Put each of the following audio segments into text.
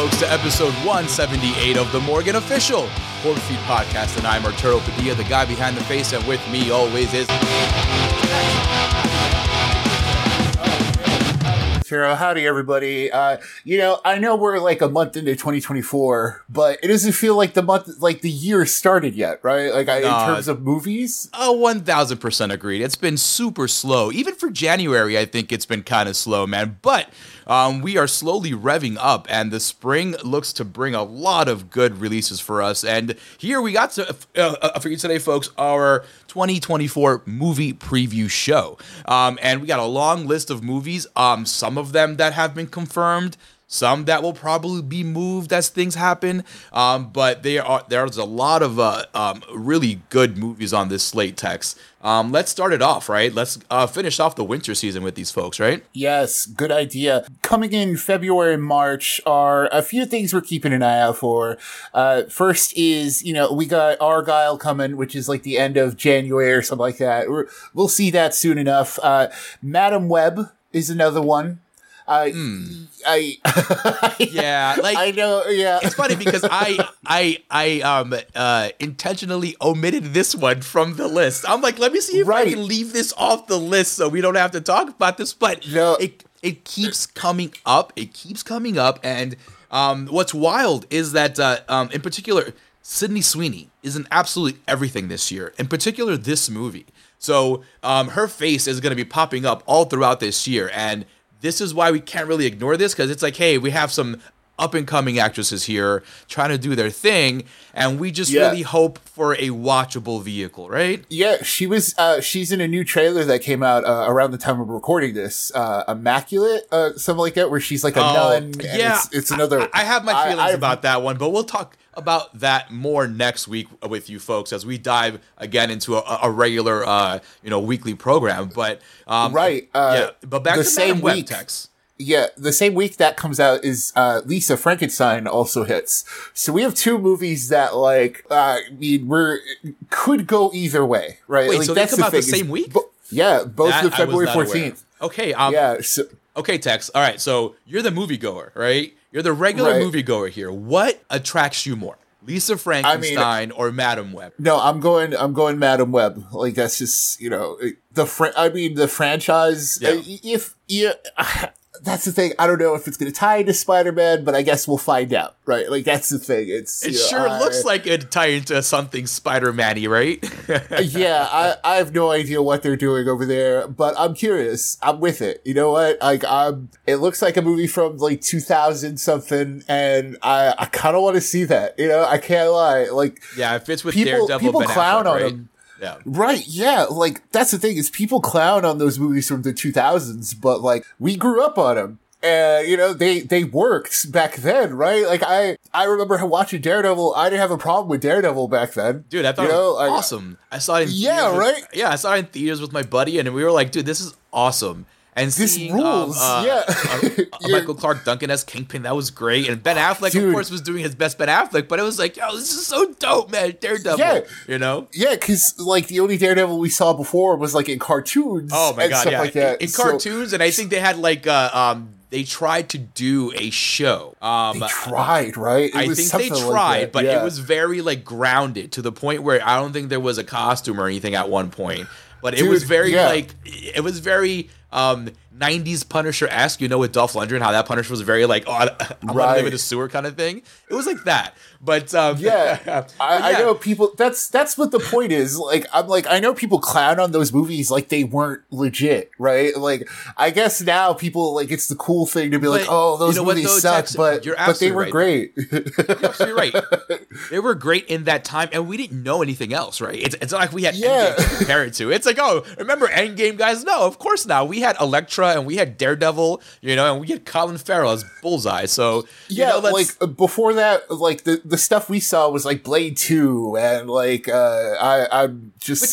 folks, to episode 178 of The Morgan Official Horror Feed Podcast, and I'm Arturo Padilla, the guy behind the face, and with me always is... Howdy, everybody. I know we're like a month into 2024, but it doesn't feel like the month, like the year started yet, right? Like in terms of movies. 1,000% agreed. It's been super slow. Even for January, I think it's been kind of slow, man. But we are slowly revving up, and the spring looks to bring a lot of good releases for us. And here we got to, for you today, folks, our 2024 movie preview show. And we got a long list of movies, some of them that have been confirmed, some that will probably be moved as things happen, but there's a lot of really good movies on this slate, Tex. Let's start it off, right? Let's finish off the winter season with these folks, right? Yes, good idea. Coming in February and March are a few things we're keeping an eye out for. First is, we got Argyle coming, which is like the end of January or something like that. We'll see that soon enough. Madame Web is another one. Yeah, like I know. Yeah, it's funny because I intentionally omitted this one from the list. I'm like, let me see if I can leave this off the list so we don't have to talk about this. But no, it keeps coming up. It keeps coming up, and what's wild is that in particular, Sydney Sweeney is in absolutely everything this year. In particular, this movie. So her face is going to be popping up all throughout this year, and this is why we can't really ignore this, because it's like, hey, we have some up-and-coming actresses here trying to do their thing, and we just really hope for a watchable vehicle, right? Yeah, she's in a new trailer that came out around the time of recording this, Immaculate, something like that, where she's like a nun. And it's another. I have my feelings about that one, but we'll talk about that more next week with you folks as we dive again into a regular, weekly program. But but back to the same web text. Yeah, the same week that comes out is Lisa Frankenstein also hits. So we have two movies that, could go either way, right? Wait, so they come out the same week? Both of February 14th. Okay. Okay, Tex. All right, so you're the moviegoer, right? You're the regular moviegoer here. What attracts you more, Lisa Frankenstein or Madame Web? No, I'm going Madame Web. Like, that's just, the franchise. Yeah. That's the thing. I don't know if it's going to tie into Spider-Man, but I guess we'll find out, right? Like, that's the thing. It looks like it tie into something Spider-Man-y, right? Yeah, I have no idea what they're doing over there, but I'm curious. I'm with it. You know what? Like, it looks like a movie from like 2000-something, and I kind of want to see that. I can't lie. Like, yeah, it fits with Daredevil. People Ben clown Affleck, on him. Yeah. Right, yeah, like, that's the thing, is people clown on those movies from the 2000s, but, like, we grew up on them, and, they worked back then, right? Like, I remember watching Daredevil. I didn't have a problem with Daredevil back then. Dude, I thought it was awesome. I saw it in theaters. I saw it in theaters with my buddy, and we were like, dude, this is awesome. And this seeing, rules, Michael Clark Duncan as Kingpin, that was great. And Ben Affleck, of course, was doing his best Ben Affleck, but it was like, yo, this is so dope, man, Daredevil, Yeah, because, like, the only Daredevil we saw before was, like, in cartoons like that. In cartoons, and I think they had, like, they tried to do a show. They tried, right? It was very, like, grounded to the point where I don't think there was a costume or anything at one point. But it was very, it was very 90s Punisher-esque, with Dolph Lundgren, how that Punisher was very, like, I want to live in a sewer kind of thing. It was like that. But, I know people, that's what the point is. Like, I'm like, I know people clown on those movies like they weren't legit, right? Like, I guess now people, like, it's the cool thing to be those movies suck, but they were great. You're absolutely right. They were great in that time, and we didn't know anything else, right? It's not like we had Endgame to compare it to. It's like, oh, remember Endgame, guys? No, of course not. We had Elektra, and we had Daredevil, and we had Colin Farrell as Bullseye. So, before that, like, the stuff we saw was like Blade 2 and like which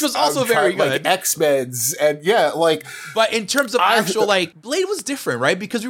was also very good, like X-Men's and but in terms of actual like Blade was different, right? Because we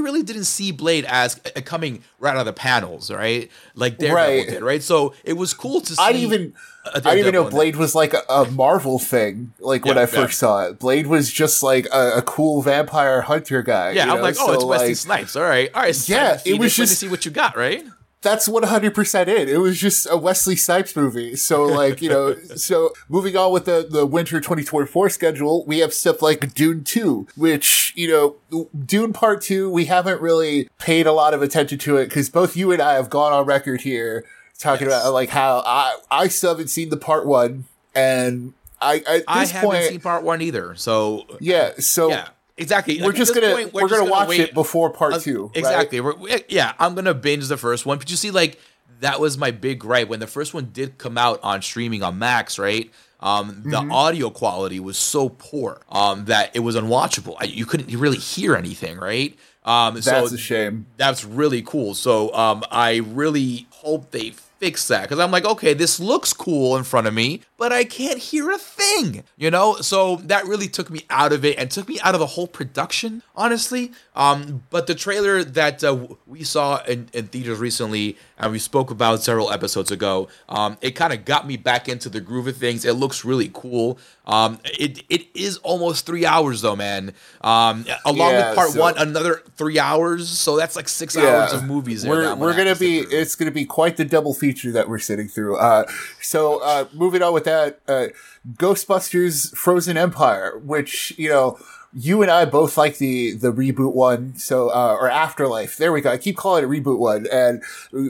really didn't see Blade as coming right out of the panels, right? Like Daredevil did, right? So it was cool to see. I even I didn't even know Blade was like a Marvel thing. Like when I first saw it, Blade was just like a cool vampire hunter guy. Yeah, I'm like, oh, so it's Wesley Snipes. All right. Yeah, it was just to see what you got, right? That's 100% it. It was just a Wesley Snipes movie. So like, you know, so moving on with the winter 2024 schedule, we have stuff like Dune 2, which, you know, Dune Part 2, we haven't really paid a lot of attention to it because both you and I have gone on record here talking about like how I still haven't seen the Part 1 and I haven't seen Part 1 either. So yeah, so yeah. Exactly. We're just gonna watch it before Part 2. Exactly. Right? I'm gonna binge the first one. But you see, like that was my big gripe when the first one did come out on streaming on Max, right? The audio quality was so poor that it was unwatchable. You couldn't really hear anything, right? That's a shame. That's really cool. So I really hope they fix that because I'm like, okay, this looks cool in front of me, but I can't hear a thing, you know? So that really took me out of it and took me out of the whole production, honestly. But the trailer that we saw in theaters recently and we spoke about several episodes ago, it kind of got me back into the groove of things. It looks really cool. It is almost 3 hours though, man. Along with part one, another 3 hours. So that's like 6 hours of movies. We're going to be, it's going to be quite the double feature that we're sitting through. So moving on with that, Ghostbusters Frozen Empire, which, you know, you and I both like the reboot one, so or Afterlife. There we go. I keep calling it reboot one, and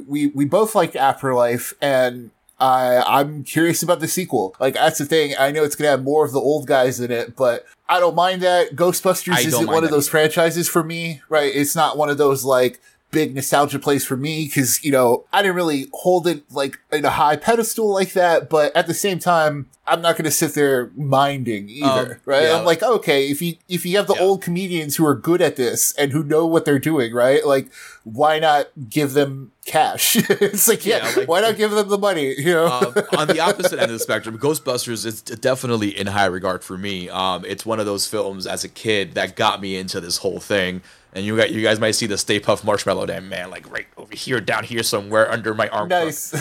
we both liked Afterlife, and I'm curious about the sequel. Like that's the thing. I know it's gonna have more of the old guys in it, but I don't mind that. Ghostbusters isn't one of those franchises for me, right? It's not one of those like big nostalgia plays for me because, you know, I didn't really hold it like in a high pedestal like that. But at the same time, I'm not going to sit there minding either, right? Yeah. I'm like, okay, if you have the old comedians who are good at this and who know what they're doing, right? Like, why not give them cash? It's like, why not give them the money? You know, on the opposite end of the spectrum, Ghostbusters is definitely in high regard for me. It's one of those films as a kid that got me into this whole thing. And you guys might see the Stay Puft Marshmallow Dam Man, like right over here, down here somewhere under my arm. Nice.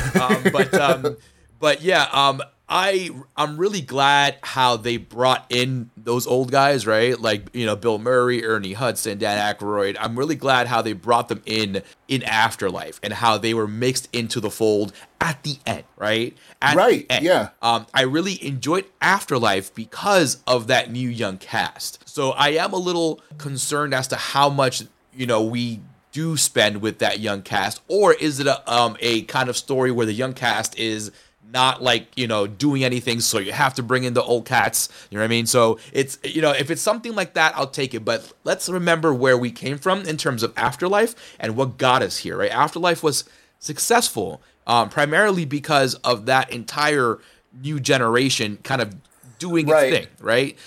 I'm really glad how they brought in those old guys, right? Like, you know, Bill Murray, Ernie Hudson, Dan Aykroyd. I'm really glad how they brought them in Afterlife and how they were mixed into the fold at the end, right? Yeah. I really enjoyed Afterlife because of that new young cast. So I am a little concerned as to how much, you know, we do spend with that young cast, or is it a kind of story where the young cast is not like, you know, doing anything, so you have to bring in the old cats, you know what I mean? So it's, you know, if it's something like that, I'll take it, but let's remember where we came from in terms of Afterlife and what got us here, right? Afterlife was successful primarily because of that entire new generation kind of doing its thing, right?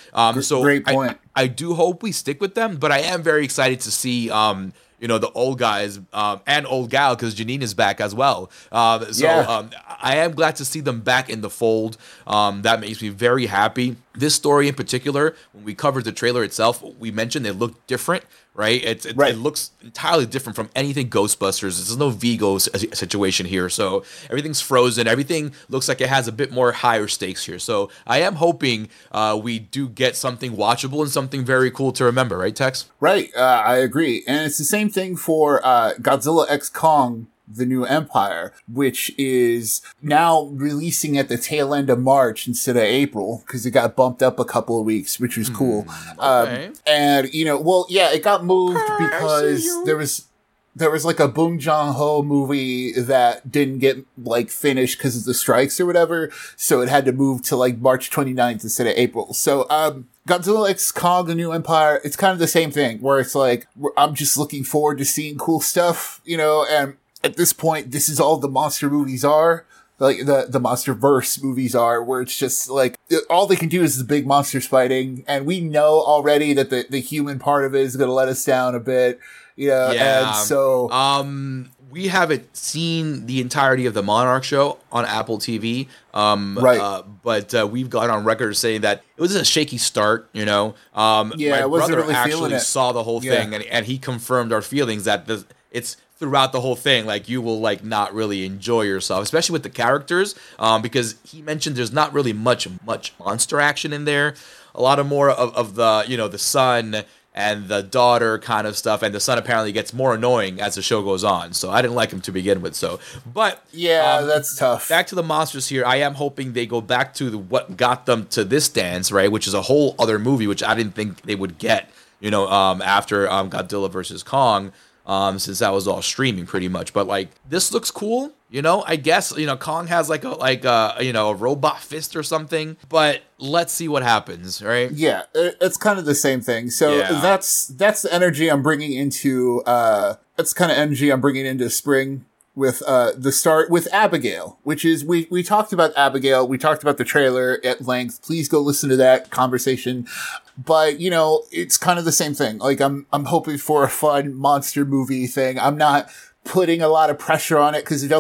So great point. I do hope we stick with them, but I am very excited to see you know, the old guys and old gal, because Janine is back as well. I am glad to see them back in the fold. That makes me very happy. This story in particular, when we covered the trailer itself, we mentioned it looked different, right? It looks entirely different from anything Ghostbusters. There's no Vigo situation here. So everything's frozen. Everything looks like it has a bit more higher stakes here. So I am hoping we do get something watchable and something very cool to remember, right, Tex? Right. I agree. And it's the same thing for Godzilla X Kong The New Empire, which is now releasing at the tail end of March instead of April because it got bumped up a couple of weeks, which was cool. Okay. And, you know, it got moved because there was like a Bong Joon-ho movie that didn't get like finished because of the strikes or whatever. So it had to move to like March 29th instead of April. So, Godzilla X Kong The New Empire, it's kind of the same thing where it's like, I'm just looking forward to seeing cool stuff, you know, and at this point, this is all the monster movies are, like the MonsterVerse movies are, where it's just like all they can do is the big monsters fighting, and we know already that the human part of it is going to let us down a bit, you know. Yeah. And so, we haven't seen the entirety of the Monarch show on Apple TV, but we've gone on record saying that it was a shaky start, you know. My brother really actually saw the whole thing, and he confirmed our feelings that it's throughout the whole thing, like, you will, like, not really enjoy yourself, especially with the characters, because he mentioned there's not really much monster action in there. A lot of more of the, you know, the son and the daughter kind of stuff, and the son apparently gets more annoying as the show goes on, so I didn't like him to begin with, so, but... Yeah, that's tough. Back to the monsters here, I am hoping they go back to what got them to this dance, right, which is a whole other movie, which I didn't think they would get, you know, after Godzilla versus Kong, since that was all streaming pretty much. But, like, this looks cool, you know, I guess, you know, Kong has a robot fist or something, but let's see what happens, right? Yeah, it's kind of the same thing. So yeah. That's the energy I'm bringing into, that's kind of energy I'm bringing into spring with, the start with Abigail, which is, we talked about Abigail. We talked about the trailer at length. Please go listen to that conversation. But, you know, it's kind of the same thing. Like, I'm hoping for a fun monster movie thing. I'm not putting a lot of pressure on it because it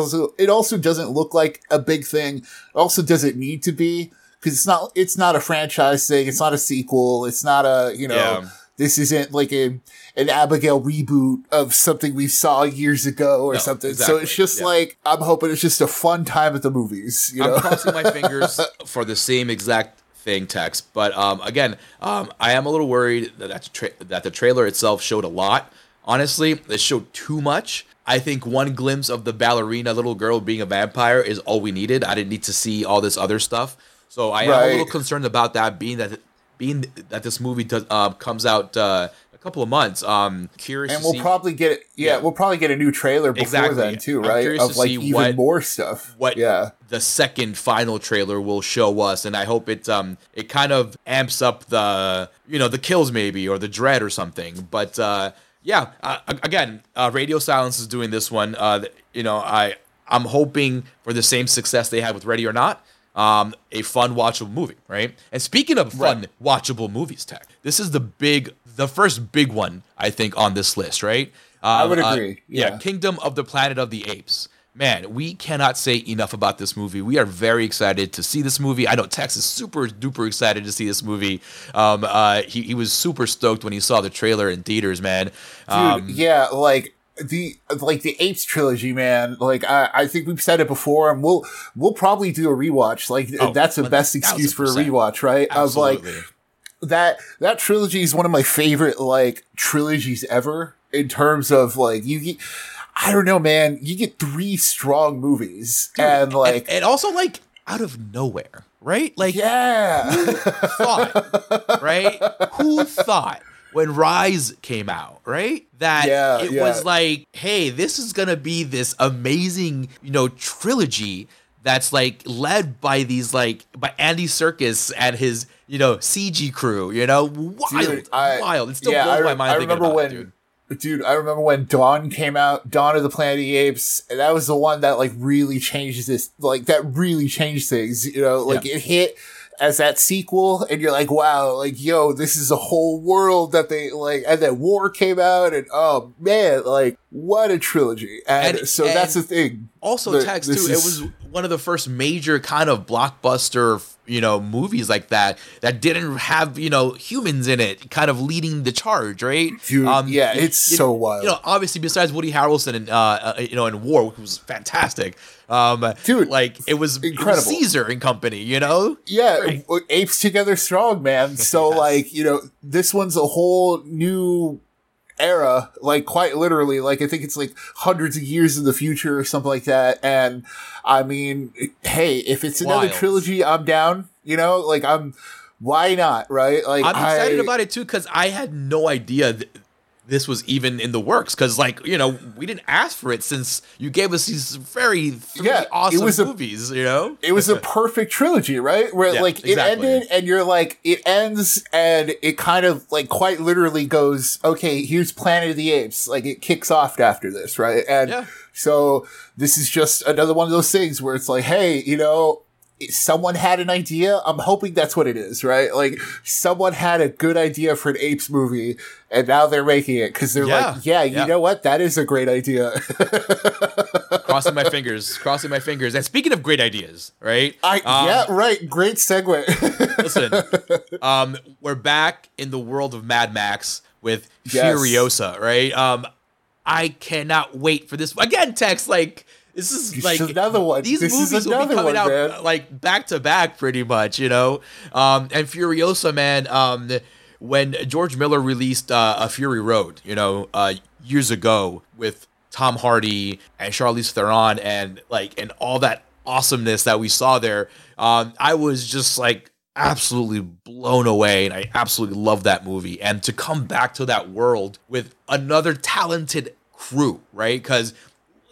also doesn't look like a big thing. It also doesn't need to be because it's not a franchise thing. It's not a sequel. It's not a, you know, This isn't like an Abigail reboot of something we saw years ago or something. Exactly. So it's just like, I'm hoping it's just a fun time at the movies. You know? I'm crossing my fingers for the same exact text, but again, I am a little worried that the trailer itself showed a lot. Honestly, it showed too much. I think one glimpse of the ballerina little girl being a vampire is all we needed. I didn't need to see all this other stuff. So I am a little concerned about that, being that this movie comes out a couple of months. Curious, and we'll probably get a new trailer before then too, right? Of like even more stuff. The second final trailer will show us, and I hope it kind of amps up the, you know, the kills maybe, or the dread or something. But again, Radio Silence is doing this one. You know, I'm hoping for the same success they had with Ready or Not, a fun watchable movie, right? And speaking of fun watchable movies, Tech, this is the first big one I think on this list, right? I would agree. Kingdom of the Planet of the Apes. Man, we cannot say enough about this movie. We are very excited to see this movie. I know Tex is super duper excited to see this movie. He was super stoked when he saw the trailer in theaters, man. Dude, the Apes trilogy, man. Like, I think we've said it before, and we'll probably do a rewatch. Like, that's the best excuse for a rewatch, right? Absolutely. I was like, that trilogy is one of my favorite trilogies ever in terms of I don't know, man. You get three strong movies, dude, and also out of nowhere, right? Who thought, right? Who thought when Rise came out, right? That it was like, hey, this is gonna be this amazing, you know, trilogy that's led by these by Andy Serkis and his, you know, CG crew, you know, wild. It still blows my mind. I remember when Dawn came out, Dawn of the Planet of the Apes, and that was the one that really changed this, that really changed things, you know, it hit as that sequel, and you're like, wow, this is a whole world that they and then War came out, and oh man, what a trilogy. And so that's the thing. Also, Tex, too, it was one of the first major kind of blockbuster, you know, movies that didn't have, you know, humans in it kind of leading the charge, right? Dude, it's so wild. You know, obviously besides Woody Harrelson and, you know, in War, which was fantastic. Dude, it was incredible. Caesar and company, you know? Yeah, right. Apes Together Strong, man. So you know, this one's a whole new era, quite literally, I think it's hundreds of years in the future or something like that. And I mean, hey, if it's another trilogy, I'm down, you know, why not? Right. I'm excited about it too, cause I had no idea this was even in the works. Cause you know, we didn't ask for it since you gave us these three awesome movies, you know, it was a perfect trilogy, right? Where it ended and you're it ends and it kind of quite literally goes, okay, here's Planet of the Apes. It kicks off after this. Right. And so this is just another one of those things where it's hey, you know, someone had an idea. I'm hoping that's what it is, right? Someone had a good idea for an Apes movie, and now they're making it because they're you know what? That is a great idea. Crossing my fingers. And speaking of great ideas, right? Great segue. Listen, we're back in the world of Mad Max with Furiosa, right? I cannot wait for this. Again, Tex, like, this is like another one. These movies will be coming out like back to back, pretty much, you know. And Furiosa, man. When George Miller released A Fury Road, you know, years ago with Tom Hardy and Charlize Theron and all that awesomeness that we saw there, I was just like absolutely blown away, and I absolutely love that movie. And to come back to that world with another talented crew, right? Because,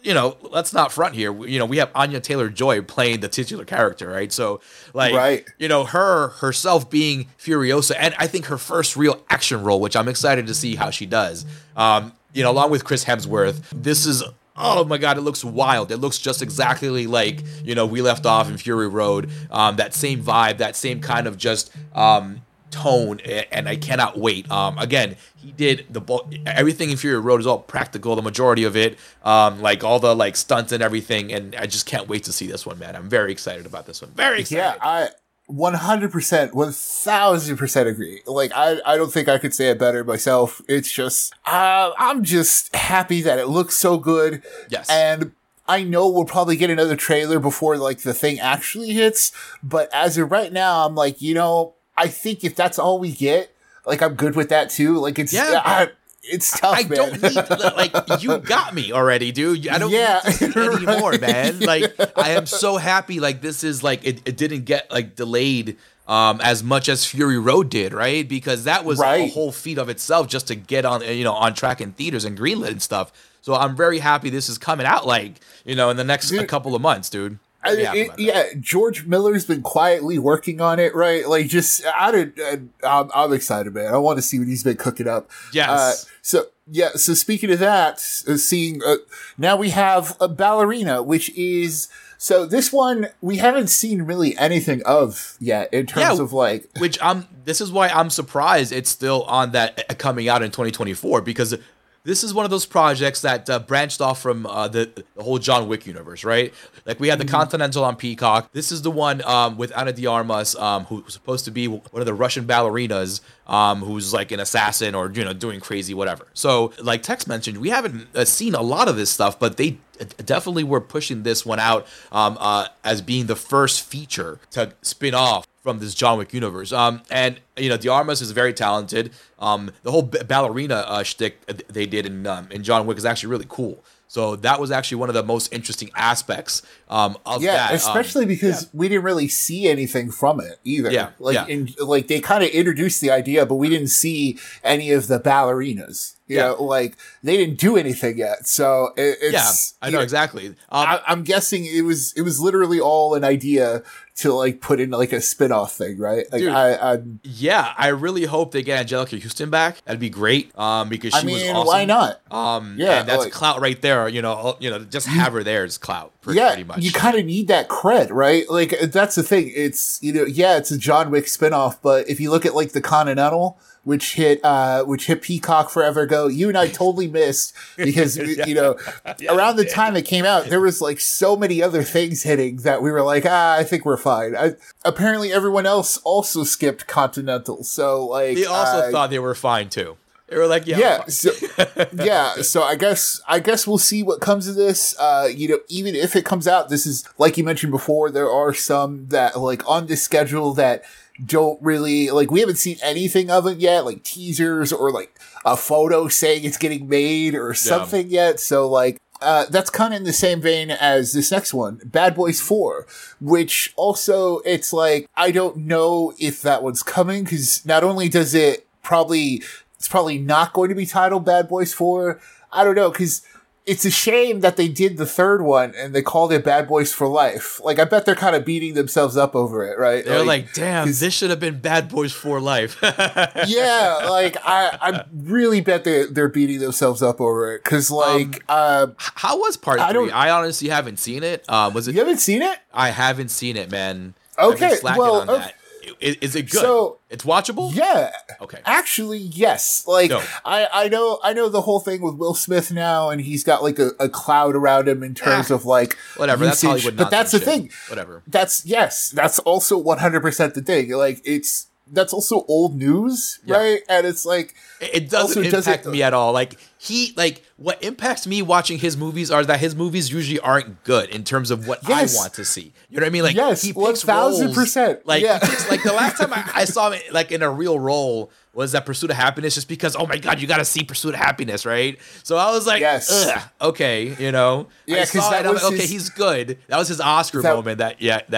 you know, let's not front here. You know, we have Anya Taylor-Joy playing the titular character, right? So, like, right. You know, herself being Furiosa, and I think her first real action role, which I'm excited to see how she does. You know, along with Chris Hemsworth, this is, oh my God, it looks wild. It looks just exactly like, you know, we left off in Fury Road. That same vibe, that same kind of just tone, and I cannot wait. Again, he did everything in Fury Road is all practical, the majority of it, like all the like stunts and everything, and I just can't wait to see this one, man. I'm very excited about this one. Very excited. Yeah, I 100%, 1000% agree. Like, I don't think I could say it better myself. It's just, I'm just happy that it looks so good. Yes. And I know we'll probably get another trailer before, like, the thing actually hits, but as of right now, I'm like, you know, I think if that's all we get, like, I'm good with that too. Like, it's, yeah, it's tough, man. I don't need, like, you got me already, dude. I don't need to see anymore, man. Like, yeah. I am so happy, like, this is, like, it didn't get, like, delayed as much as Fury Road did, right? Because that was a whole feat of itself just to get on, you know, on track in theaters and greenlit and stuff. So I'm very happy this is coming out, like, you know, in the next couple of months, dude. George Miller's been quietly working on it, right? Like, just I'm excited, man. I want to see what he's been cooking up. Yes. So speaking of that, seeing now we have a Ballerina, which is so this one we haven't seen really anything of yet in terms of like which this is why I'm surprised it's still on that coming out in 2024 because. This is one of those projects that branched off from the whole John Wick universe, right? Like, we had the Continental on Peacock. This is the one with Ana de Armas, who's supposed to be one of the Russian ballerinas, who's like an assassin or, you know, doing crazy whatever. So, like Tex mentioned, we haven't seen a lot of this stuff, but they definitely were pushing this one out as being the first feature to spin off from this John Wick universe. And, you know, De Armas is very talented. The whole ballerina shtick they did in John Wick is actually really cool. So that was actually one of the most interesting aspects of that. Yeah, especially because we didn't really see anything from it either. Yeah, like they kind of introduced the idea, but we didn't see any of the ballerinas. You know, like, they didn't do anything yet. So it's I know exactly. I'm guessing it was literally all an idea to like put in like a spinoff thing, right? Like, dude, I really hope they get Angelica Houston back. That'd be great. Because she was awesome. Why not? And that's like, clout right there. You know, just have her there as clout. Pretty much. You kind of need that cred, right? Like, that's the thing. It's, you know, it's a John Wick spinoff, but if you look at like the Continental, which hit Peacock forever ago. You and I totally missed because, you know, around the time it came out, there was like so many other things hitting that we were like, I think we're fine. Apparently everyone else also skipped Continental. So like, they also thought they were fine too. They were like, So I guess we'll see what comes of this. You know, even if it comes out, this is like you mentioned before, there are some that like on this schedule that don't really, like, we haven't seen anything of it yet, like teasers or like a photo saying it's getting made or something yet. So like, that's kind of in the same vein as this next one, Bad Boys 4, which also it's like, I don't know if that one's coming because not only does it probably, it's probably not going to be titled Bad Boys 4. I don't know. Cause it's a shame that they did the third one and they called it Bad Boys for Life. Like, I bet they're kind of beating themselves up over it, right? They're like damn, this should have been Bad Boys for Life. Yeah, like, I really bet they're beating themselves up over it. Because, like... how was Part 3? I honestly haven't seen it. You haven't seen it? I haven't seen it, man. Okay, that. Is it good? So, it's watchable? Yeah. Okay. Actually, yes. Like, no. I know the whole thing with Will Smith now, and he's got like a cloud around him in terms of like whatever. Usage, that's Hollywood. But that's the thing. Whatever. That's also 100% the thing. Like, it's that's also old news, right? And it's like it doesn't impact me at all. Like what impacts me watching his movies are that his movies usually aren't good in terms of what I want to see. You know what I mean? Like he picks 1,000%. Like like the last time I saw him like in a real role was that Pursuit of Happiness, just because, oh my God, you got to see Pursuit of Happiness, right? So I was like, okay, you know? Yeah, because that was like, okay, he's good. That was his Oscar moment that he never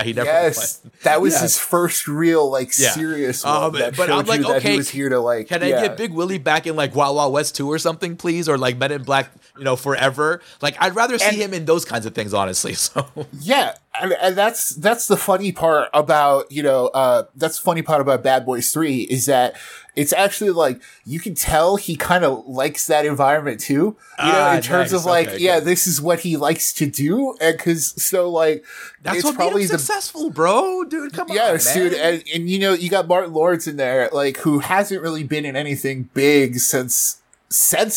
played. That was his first real, like, serious one that showed you that he was here to, like, can I get Big Willie back in, like, Wild Wild West 2 or something, please? Or, like, Men in Black, you know, Forever? Like, I'd rather see him in those kinds of things, honestly, so. Yeah, and that's the funny part about, you know, that's the funny part about Bad Boys 3 is that it's actually like you can tell he kind of likes that environment too, you know, in terms of like, this is what he likes to do, and because so like that's it's what probably made him successful, bro, dude. Come on, man. Dude, and you know you got Martin Lawrence in there, like who hasn't really been in anything big since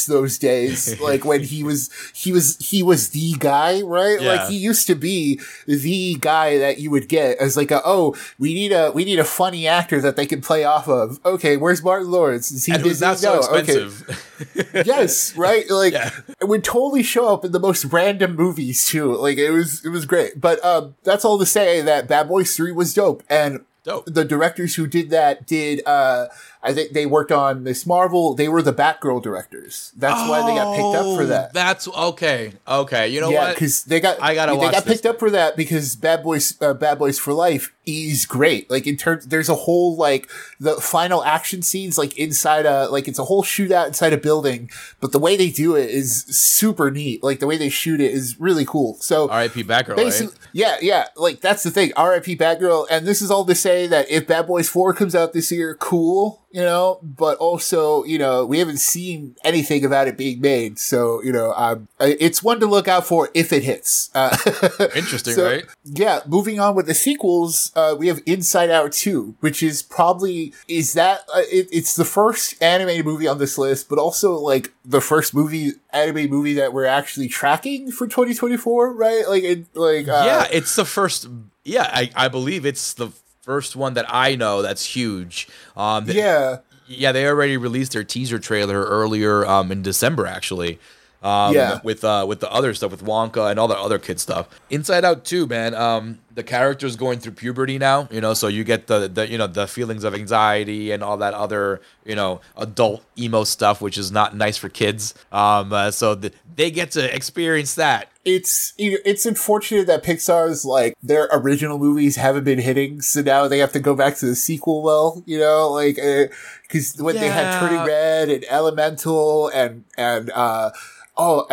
those days, like when he was the guy, right? Like he used to be the guy that you would get as like we need a funny actor that they can play off of. Okay, where's Martin Lawrence? Is he busy? No, so expensive. Okay. Right? Like it would totally show up in the most random movies too. Like it was great. But that's all to say that Bad Boys 3 was dope, and the directors who did that did I think they worked on Ms. Marvel. They were the Batgirl directors. That's why they got picked up for that. That's okay. Okay, you know what? Yeah, because they got picked up for that because Bad Boys for Life is great. Like in terms, there's a whole like the final action scenes like inside a like it's a whole shootout inside a building. But the way they do it is super neat. Like the way they shoot it is really cool. So R.I.P. Batgirl. Right? Yeah. Like that's the thing. R.I.P. Batgirl. And this is all to say that if Bad Boys 4 comes out this year, cool. You know, but also, you know, we haven't seen anything about it being made. So, you know, it's one to look out for if it hits. Interesting, so, right? Yeah. Moving on with the sequels, we have Inside Out 2, which is probably, it's the first animated movie on this list, but also like the first anime movie that we're actually tracking for 2024, right? Like, it's the first, I believe it's the first one that I know that's huge. They already released their teaser trailer earlier in December, actually. With the other stuff, with Wonka and all the other kid stuff. Inside Out 2, man. The character's going through puberty now, you know, so you get the you know the feelings of anxiety and all that other, you know, adult emo stuff, which is not nice for kids. So they get to experience that. It's unfortunate that Pixar's like their original movies haven't been hitting, so now they have to go back to the sequel. Well, you know, like because when they had Turning Red and Elemental and Luca,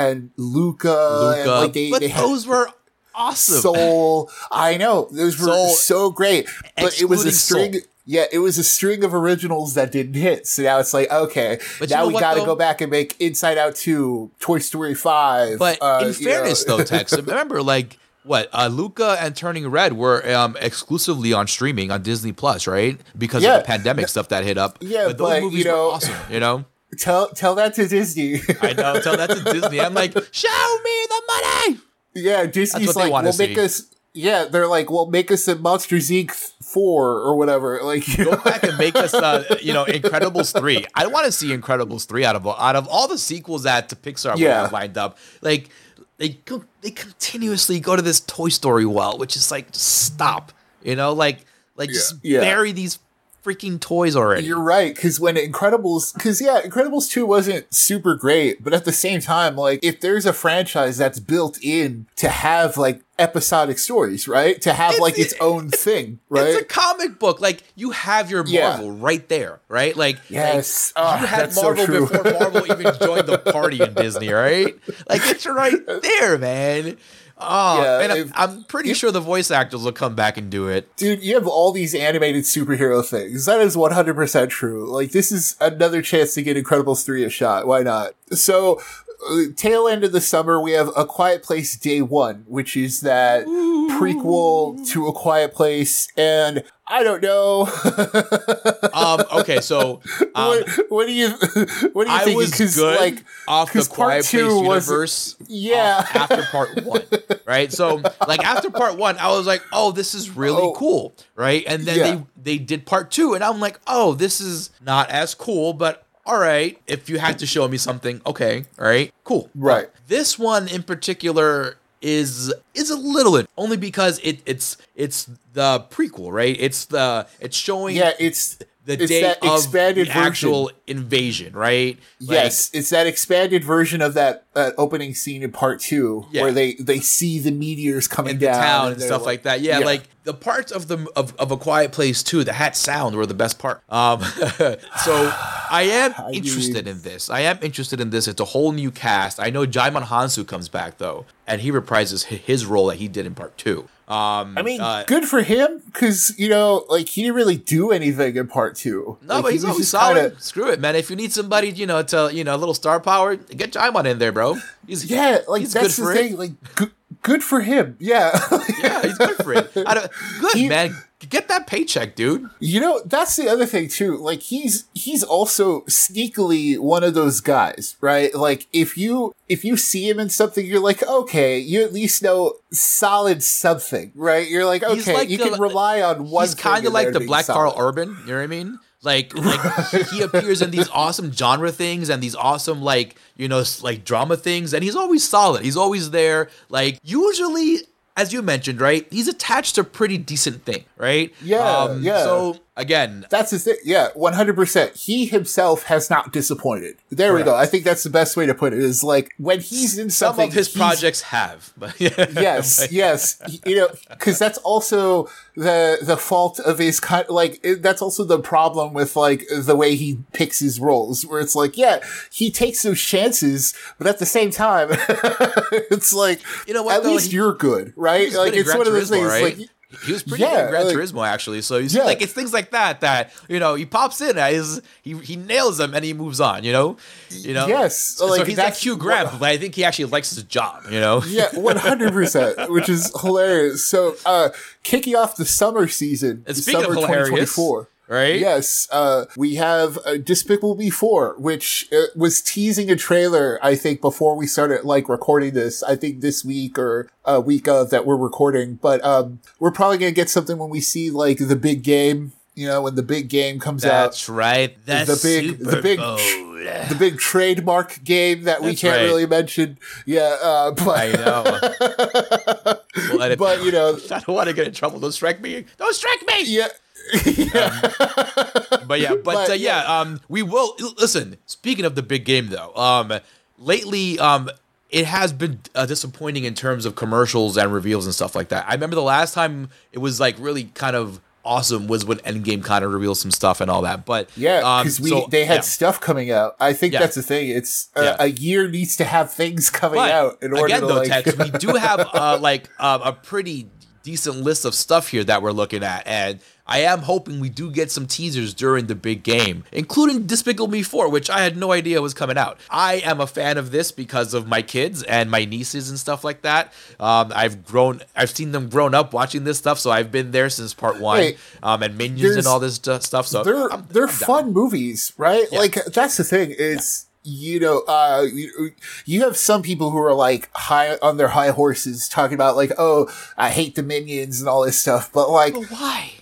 and like they had those were awesome. Soul, I know those were so great, but it was a string. Soul. Yeah, it was a string of originals that didn't hit. So now it's like, okay, now we got to go back and make Inside Out 2, Toy Story 5. But in fairness, though, Tex, remember, like, Luca and Turning Red were exclusively on streaming on Disney+, right? Because of the pandemic stuff that hit up. Yeah, but those movies were awesome, you know? Tell that to Disney. I know, tell that to Disney. I'm like, show me the money! Yeah, Disney's like, we'll see. They're like, well, make us a Monsters, Inc. 4 or whatever. Like, go back and make us, Incredibles 3. I want to see Incredibles 3 out of all the sequels that to Pixar have lined up. Like, they continuously go to this Toy Story well, which is like, just stop. You know, just bury these freaking toys already. You're right, because when Incredibles 2 wasn't super great, but at the same time, like, if there's a franchise that's built in to have, like, episodic stories, right? To have, like, its own thing, right? It's a comic book. Like, you have your Marvel right there, right? Like, yes. Like, you had Marvel before Marvel even joined the party in Disney, right? Like, it's right there, man. Oh, and I'm pretty sure the voice actors will come back and do it. Dude, you have all these animated superhero things. That is 100% true. Like, this is another chance to get Incredibles 3 a shot. Why not? So tail end of the summer, we have A Quiet Place Day 1, which is that prequel to A Quiet Place, and I don't know. Okay, so what do you think? Was good like, off the Quiet Place universe. Yeah, after Part 1, right? So like after Part 1, I was like, oh, this is really cool, right? And then they did Part 2, and I'm like, oh, this is not as cool, but all right, if you had to show me something, okay, all right, cool. Right. But this one in particular is a little bit, only because it's the prequel, right? It's showing it's day that expanded of the actual version. Invasion, right? Like, yes, it's that expanded version of that opening scene in Part 2 where they see the meteors coming down. The town and stuff like that. Yeah, like the parts of A Quiet Place 2 that had sound were the best part. So I am interested in this. It's a whole new cast. I know Jaimon Hansu comes back, though, and he reprises his role that he did in Part 2. Good for him, because, you know, like, he didn't really do anything in Part 2. No, like, but he's always solid. Kinda... Screw it, man. If you need somebody, you know, to, you know, a little star power, get Jaimon in there, bro. He's that's good for the thing. Like, good for him. Yeah. Yeah, he's good for it. Man. Get that paycheck, dude. You know, that's the other thing, too. Like, he's also sneakily one of those guys, right? Like, if you see him in something, you're like, okay, you at least know solid something, right? You're like, okay, like can rely on one thing. He's kind of like the Black Karl Urban, you know what I mean? Like he appears in these awesome genre things and these awesome, like, you know, like drama things. And he's always solid. He's always there. Like, usually... As you mentioned, right? He's attached to a pretty decent thing, right? Yeah, yeah. So, again... That's his thing. Yeah, 100%. He himself has not disappointed. There we go. I think that's the best way to put it, is like, when he's in something... Some of his projects have. Yes. You know, because that's also the fault of his... Like, that's also the problem with, like, the way he picks his roles, where it's like, yeah, he takes those chances, but at the same time, it's like, you know what, at least you're good, right? Right? Like, it's one of those things, right? Like, he was pretty good in Gran Turismo, actually. So you see, like, it's things like that, you know, he pops in, he nails them, and he moves on, you know? You know? Yes. So like, he's like Hugh Grant, but I think he actually likes his job, you know? Yeah, 100%, which is hilarious. So kicking off the summer season, and speaking summer of hilarious, 2024. Right? Yes. We have Despicable Me 4, which was teasing a trailer, I think, before we started, like, recording this. I think this week or a week of that we're recording. But we're probably going to get something when we see, like, the big game. You know, when the big game comes out. That's right. That's the big trademark game that we can't really mention. Yeah, but I know. But you know, I don't want to get in trouble. Don't strike me. Don't strike me. Yeah. Yeah. We will listen. Speaking of the big game, though, lately, it has been disappointing in terms of commercials and reveals and stuff like that. I remember the last time it was like really kind of awesome was when Endgame kind of revealed some stuff and all that. But yeah, because they had stuff coming out. I think that's the thing. It's a year needs to have things coming out in order. Again, to, though, like... Tex, we do have a pretty decent list of stuff here that we're looking at, and I am hoping we do get some teasers during the big game, including Despicable Me 4, which I had no idea was coming out. I am a fan of this because of my kids and my nieces and stuff like that. I've seen them grown up watching this stuff, so I've been there since Part 1, and Minions and all this stuff. So they're fun movies, right? Yeah. Like, that's the thing. It's... Yeah. You know, you have some people who are like high on their high horses talking about like, oh, I hate the Minions and all this stuff. But like, but why?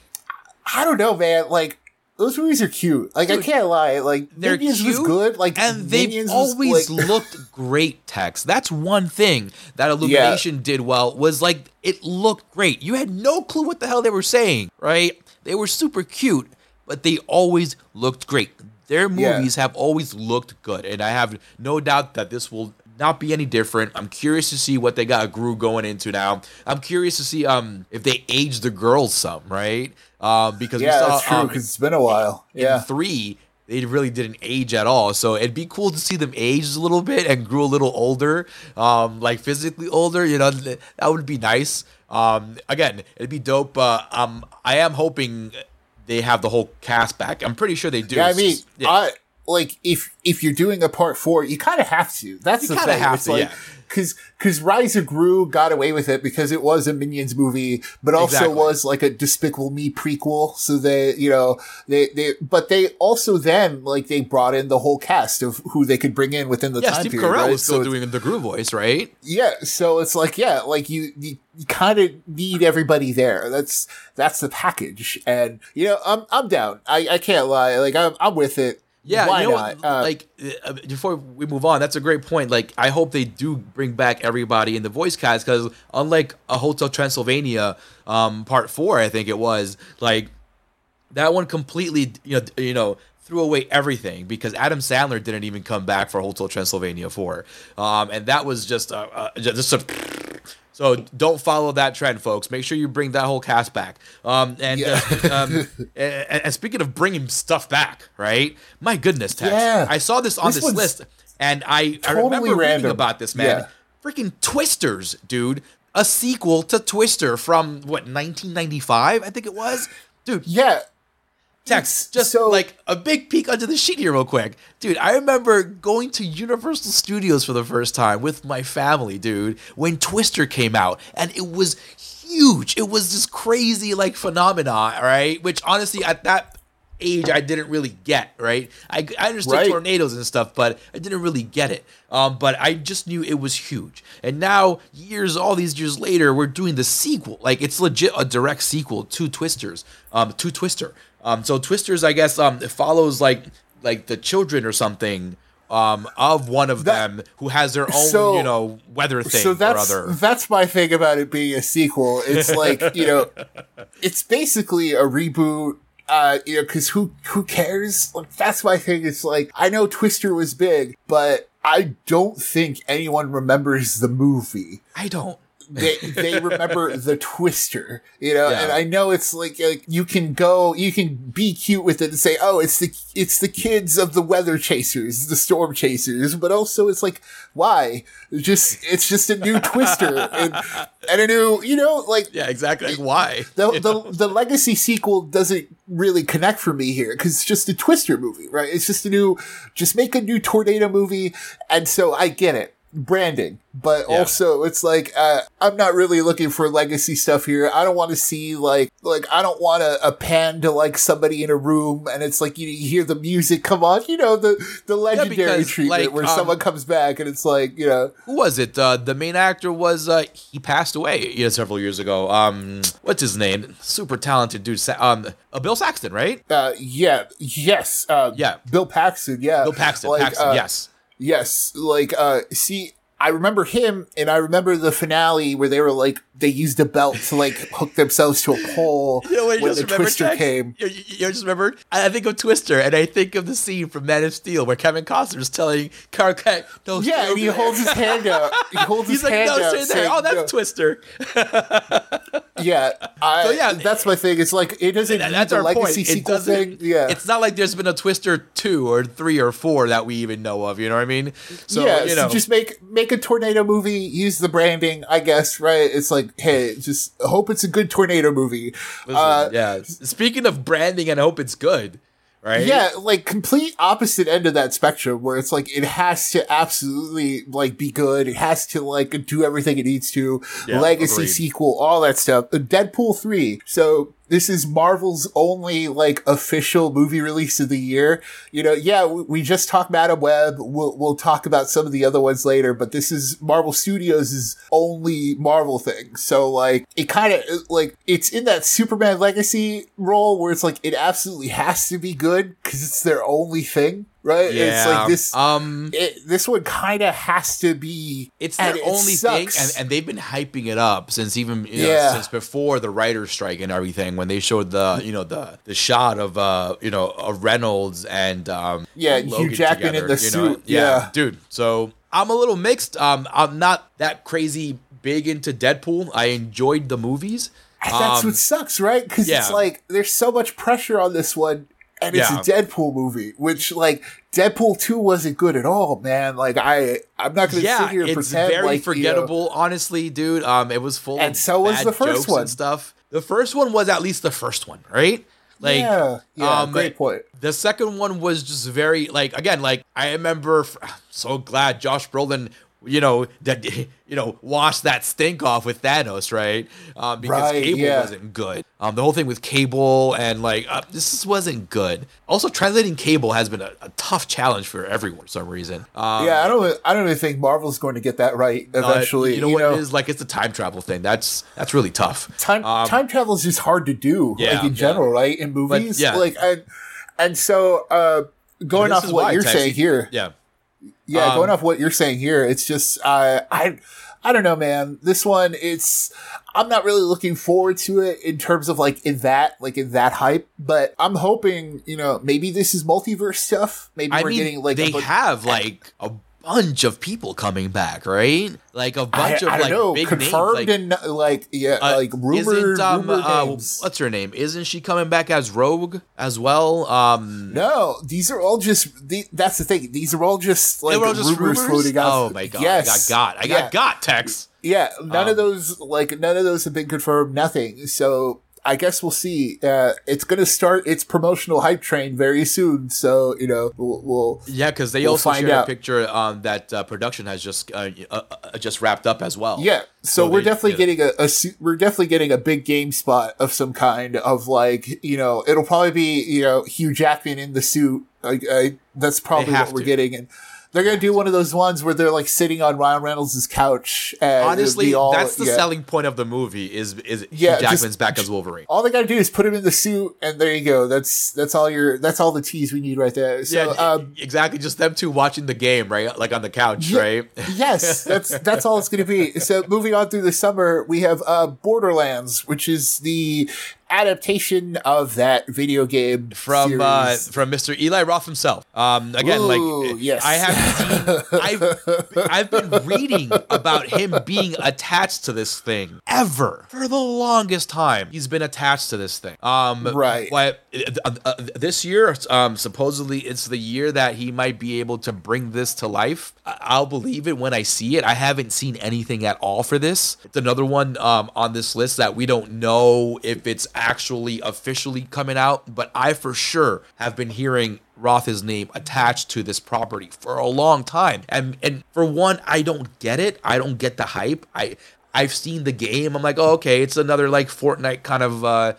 I don't know, man. Like, those movies are cute. Like, dude, I can't lie. Like, Minions was good. Like, and they've always looked great, Tex. That's one thing that Illumination did well was like, it looked great. You had no clue what the hell they were saying, right? They were super cute, but they always looked great. Their movies have always looked good, and I have no doubt that this will not be any different. I'm curious to see what they got Gru going into now. I'm curious to see if they age the girls some, right? Because we saw, that's true, because it's been a while. In 3, they really didn't age at all, so it'd be cool to see them age a little bit and grew a little older, like physically older. You know, that would be nice. Again, it'd be dope. I am hoping they have the whole cast back. I'm pretty sure they do. Yeah, I mean, like, if you're doing a part four, you kind of have to. That's the thing. You kind of have to, like, yeah. Because Rise of Gru got away with it because it was a Minions movie, but also was like a Despicable Me prequel. So they, you know, but they also then, like, they brought in the whole cast of who they could bring in within the time Steve period. Carell was still doing the Gru voice, right? Yeah. So it's like, you kind of need everybody there. That's the package. And, you know, I'm down. I can't lie. Like, I'm with it. Yeah, why not? Like, before we move on, that's a great point. Like, I hope they do bring back everybody in the voice cast, because unlike a Hotel Transylvania, Part 4, I think it was, like, that one completely, you know, threw away everything, because Adam Sandler didn't even come back for Hotel Transylvania 4, and that was just a. So don't follow that trend, folks. Make sure you bring that whole cast back. And speaking of bringing stuff back, right? My goodness, Tex. Yeah. I saw this on this list, and I remember reading about this, man. Yeah. Freaking Twisters, dude. A sequel to Twister from, 1995, I think it was? Dude. Yeah. Tex, just a big peek under the sheet here real quick. Dude, I remember going to Universal Studios for the first time with my family, dude, when Twister came out. And it was huge. It was this crazy, phenomenon, right? Which, honestly, at that age, I didn't really get, right? I understood tornadoes and stuff, but I didn't really get it. But I just knew it was huge. And now, all these years later, we're doing the sequel. Like, it's legit a direct sequel to Twister. So Twisters, I guess, it follows like the children or something of one of them who has their own, weather thing or other. That's my thing about it being a sequel. It's like, it's basically a reboot. Because who cares? Like, that's my thing. It's like, I know Twister was big, but I don't think anyone remembers the movie. I don't. They remember the Twister, and I know it's like you can be cute with it and say, oh, it's the kids of the weather chasers, the storm chasers, but also it's like, why? It's just a new Twister and a new, exactly. Why? The legacy sequel doesn't really connect for me here, because it's just a Twister movie, right? It's just make a new tornado movie. And so I get it. Branding, but also it's like, I'm not really looking for legacy stuff here. I don't want to see like I don't want a pan to somebody in a room and it's like you hear the music come on, the legendary treatment where someone comes back and it's like, who was it? The main actor was he passed away several years ago. What's his name? Super talented dude. Bill Paxton, right? Bill Paxton. Yeah, Bill Paxton. Paxton, yes. Yes, see, I remember him, and I remember the finale where they were they used a belt to hook themselves to a pole when the Twister came. You just remember? I think of Twister, and I think of the scene from Man of Steel where Kevin Costner is telling Carl, no. Yeah, and he holds his hand up. He's like, hand no, stay there. Saying, oh, that's Twister. Yeah, that's my thing. It's like, it doesn't need the legacy sequel thing. Yeah. It's not like there's been a Twister 2 or 3 or 4 that we even know of, you know what I mean? So, so just make a tornado movie, use the branding, I guess, right? It's like, hey, just hope it's a good tornado movie. Listen, speaking of branding, and I hope it's good, right? Yeah, complete opposite end of that spectrum where it's it has to absolutely be good. It has to do everything it needs to. Yeah, legacy, agreed. Sequel, all that stuff. Deadpool 3. So this is Marvel's only official movie release of the year. We just talked Madame Web. We'll talk about some of the other ones later, but this is Marvel Studios' only Marvel thing. So it kind of it's in that Superman legacy role where it's it absolutely has to be good because it's their only thing. Right? Yeah. It's this. This one kind of has to be. It's their only thing, and they've been hyping it up since even since before the writer's strike and everything. When they showed the shot of of Reynolds and Logan Hugh Jackman together, in the suit. Yeah, dude. So I'm a little mixed. I'm not that crazy big into Deadpool. I enjoyed the movies. And that's what sucks, right? Because it's there's so much pressure on this one. And it's a Deadpool movie, which, Deadpool 2 wasn't good at all, man. I'm not going to sit here and pretend. Yeah, it's very forgettable, honestly, dude. It was full of bad jokes and stuff. The first one was at least the first one, right? Like, great point. The second one was just very, like, again, like, I remember, I'm so glad Josh Brolin, washed that stink off with Thanos, right? Because Cable wasn't good. The whole thing with Cable and, like, this wasn't good. Also, translating Cable has been a tough challenge for everyone for some reason. I don't even think Marvel's going to get that right eventually. It is? Like, it's the time travel thing. That's really tough. Time travel is just hard to do, general, right? In movies. But, going off what you're saying here. Yeah. Yeah, going off what you're saying here, it's just I don't know, man. This one, I'm not really looking forward to it in terms of in that hype, but I'm hoping maybe this is multiverse stuff. Maybe getting a bunch of people coming back, right? Like a bunch big confirmed names, and rumored names. What's her name? Isn't she coming back as Rogue as well? No, these are all just. That's the thing. These are all just rumors floating out. Oh my god! Yes. I got Tex. Yeah, none of those have been confirmed. Nothing. So I guess we'll see. It's going to start its promotional hype train very soon. So, we'll also shared a picture that production has just wrapped up as well. Yeah. So we're definitely getting a big game spot of some kind of it'll probably be, Hugh Jackman in the suit. That's probably what we're getting. And they're going to do one of those ones where they're sitting on Ryan Reynolds' couch. And honestly, that's the selling point of the movie is Hugh Jackman's back as Wolverine. All they got to do is put him in the suit and there you go. That's all the tease we need right there. So, exactly. Just them two watching the game, right? Like on the couch, right? Yes. That's all it's going to be. So moving on through the summer, we have Borderlands, which is the adaptation of that video game from Mr. Eli Roth himself. I haven't seen. I've been reading about him being attached to this thing ever for the longest time. He's been attached to this thing. Right. But this year, supposedly it's the year that he might be able to bring this to life. I'll believe it when I see it. I haven't seen anything at all for this. It's another one on this list that we don't know if it's actually officially coming out, but I for sure have been hearing Roth's name attached to this property for a long time. And for one, I don't get it. I don't get the hype. I've seen the game. I'm like, oh, okay, it's another Fortnite kind of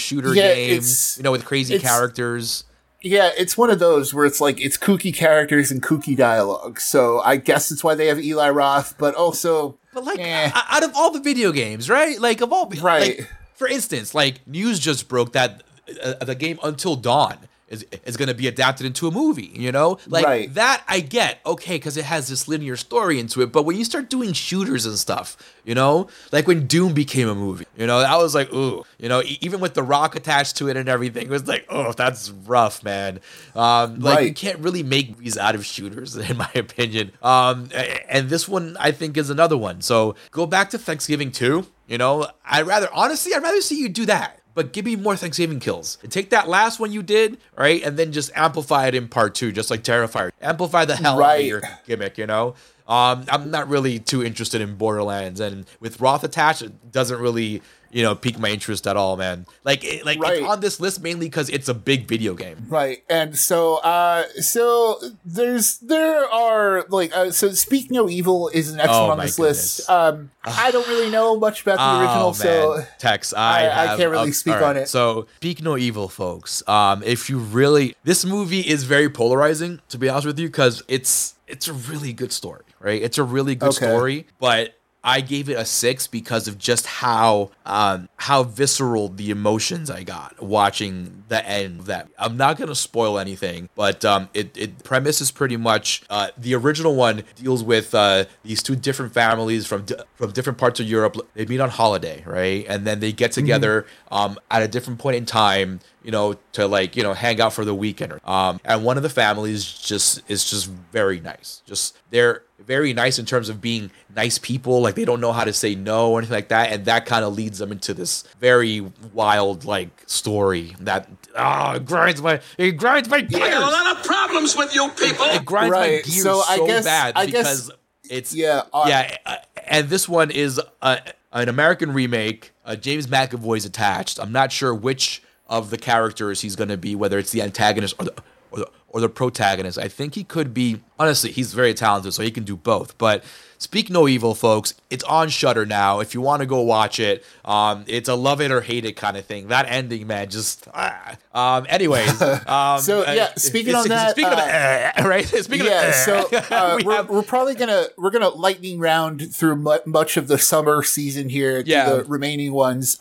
shooter game, with crazy characters. Yeah, it's one of those where it's it's kooky characters and kooky dialogue. So I guess it's why they have Eli Roth, but also, out of all the video games, right? For instance, news just broke that the game Until Dawn is going to be adapted into a movie, that I get, okay, because it has this linear story into it. But when you start doing shooters and stuff, when Doom became a movie, I was like, ooh, even with The Rock attached to it and everything, it was like, oh, that's rough, man. You can't really make these out of shooters, in my opinion. And this one, I think, is another one. So go back to Thanksgiving too. I'd rather see you do that, but give me more Thanksgiving kills. And take that last one you did, right? And then just amplify it in part two, just like Terrifier. Amplify the hell out of your gimmick, I'm not really too interested in Borderlands, and with Roth attached, it doesn't really, pique my interest at all, man. It's on this list mainly because it's a big video game, right? And so, so Speak No Evil is an excellent on this list. I don't really know much about the original, so Tex, I can't really speak on it. So Speak No Evil, folks. This movie is very polarizing, to be honest with you, because it's a really good story, right? It's a really good story, but I gave it a 6 because of just how visceral the emotions I got watching the end of that. I'm not going to spoil anything, but it premise is pretty much the original one deals with these two different families from different parts of Europe. They meet on holiday, right? And then they get together at a different point in time, to hang out for the weekend. And one of the families is very nice. Just they're very nice in terms of being nice people. They don't know how to say no or anything like that. And that kind of leads them into this very wild story that it grinds my gears. I got a lot of problems with you people. It grinds my gears And this one is an American remake. James McAvoy's attached. I'm not sure which of the characters he's going to be, whether it's the antagonist or the protagonist. I think he could be, honestly, he's very talented, so he can do both. But Speak No Evil, folks, it's on Shudder now. If you want to go watch it, it's a love it or hate it kind of thing. That ending, man, just anyways. So yeah, speaking on that, speaking of right, speaking yeah, of so we're probably gonna lightning round through much of the summer season here, yeah, the remaining ones.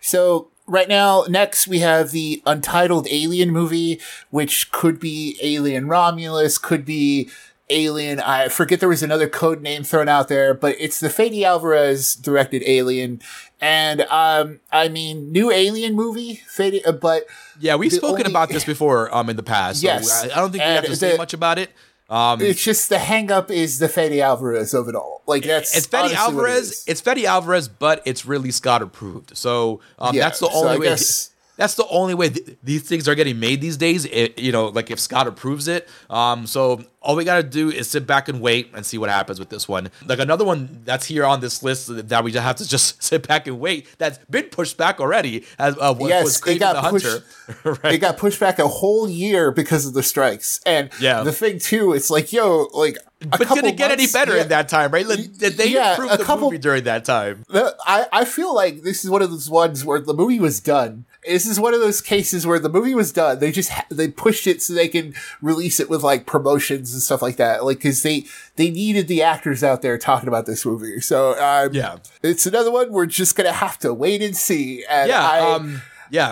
So. Right now, next, we have the Untitled Alien movie, which could be Alien Romulus, could be Alien. I forget, there was another code name thrown out there, but it's the Fede Alvarez directed Alien. And, I mean, new Alien movie, Fede, but... Yeah, we've spoken about this before in the past. Yes. So I don't think we have to say much about it. It's just the hang-up is the Fede Alvarez of it all. Like, that's it's Fede Alvarez, but it's really Scott approved. So that's the only way. That's the only way these things are getting made these days. If Scott approves it. So all we gotta do is sit back and wait and see what happens with this one. Like another one that's here on this list that we just have to sit back and wait. That's been pushed back already. Yes, it got pushed. Right? It got pushed back a whole year because of the strikes. And the thing too, it's like, but did it get any better in that time, right? Did they improve the movie during that time? I feel like this is one of those ones where the movie was done. This is one of those cases where the movie was done. They just they pushed it so they can release it with like promotions and stuff like that. Like, because they needed the actors out there talking about this movie. So it's another one we're just gonna have to wait and see. And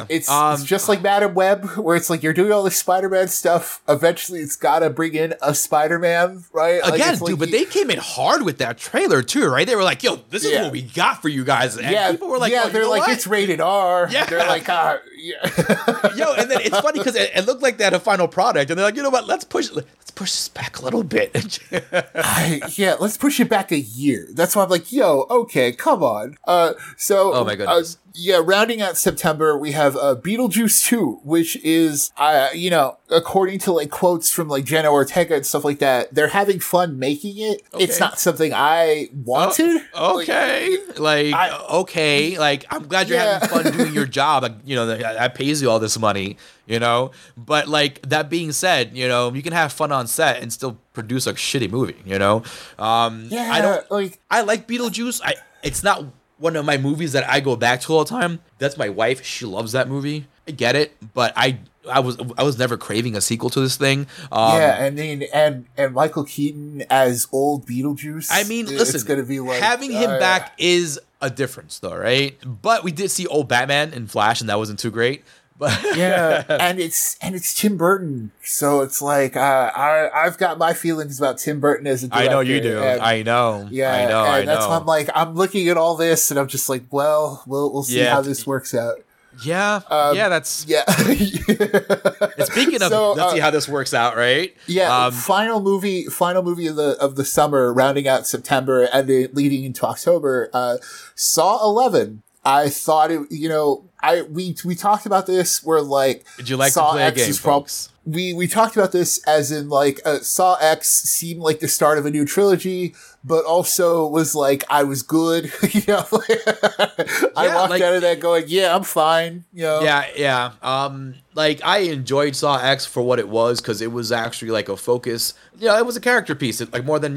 it's just like Madame Web, where it's like you're doing all this Spider-Man stuff. Eventually, it's got to bring in a Spider-Man, right? Again, but they came in hard with that trailer too, right? They were like, "Yo, this is what we got for you guys." And people were like, they're like, "It's rated R." Yeah, they're like, yo, and then it's funny because it looked like they had a final product, and they're like, "You know what? Let's push this back a little bit." Let's push it back a year. That's why I'm like, "Yo, okay, come on." Oh my goodness. Rounding out September, we have Beetlejuice 2, which is, according to like quotes from like Jenna Ortega and stuff like that, they're having fun making it. Okay. It's not something I wanted. I'm glad you're having fun doing your job. Like, that pays you all this money. But like that being said, you can have fun on set and still produce a shitty movie. I like Beetlejuice. It's not one of my movies that I go back to all the time. That's my wife. She loves that movie. I get it, but I was never craving a sequel to this thing. And Michael Keaton as old Beetlejuice. I mean, listen, it's gonna be like, having him back is a difference, though, right? But we did see old Batman in Flash, and that wasn't too great. And it's Tim Burton, so it's like I've got my feelings about Tim Burton as a director. I know you do. That's why I'm like, I'm looking at all this and I'm just like, well, we'll see how this works out. Speaking of, let's see how this works out, right? Yeah. Final movie of the summer, rounding out September and leading into October. Saw 11. I thought it. We talked about this. We're like, did you like Saw to play X a game, folks? We talked about this as in like Saw X seemed like the start of a new trilogy, but also was like I was good. I walked out of that going, I'm fine. I enjoyed Saw X for what it was, because it was actually like a focus. It was a character piece, like more than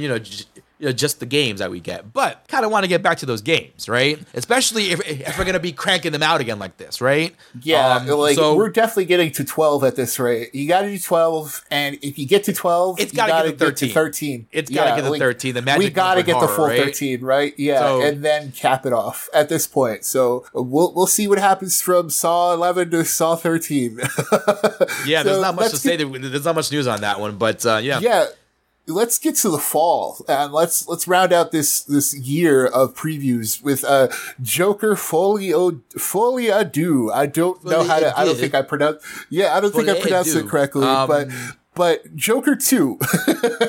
just the games that we get. But kind of want to get back to those games, right? Especially if we're going to be cranking them out again like this, right? We're definitely getting to 12 at this rate. You got to do 12, and if you get to 12, it's got to get to 13. It's got to get to 13. The magic, we got to get the full 13, right? Yeah, and then cap it off at this point. So we'll see what happens from Saw 11 to Saw 13. There's not much to say. There's not much news on that one, but let's get to the fall, and let's round out this year of previews with Joker Folia Du. I don't know how to. I don't think I pronounce. Yeah, I don't think I pronounced it correctly. But Joker 2.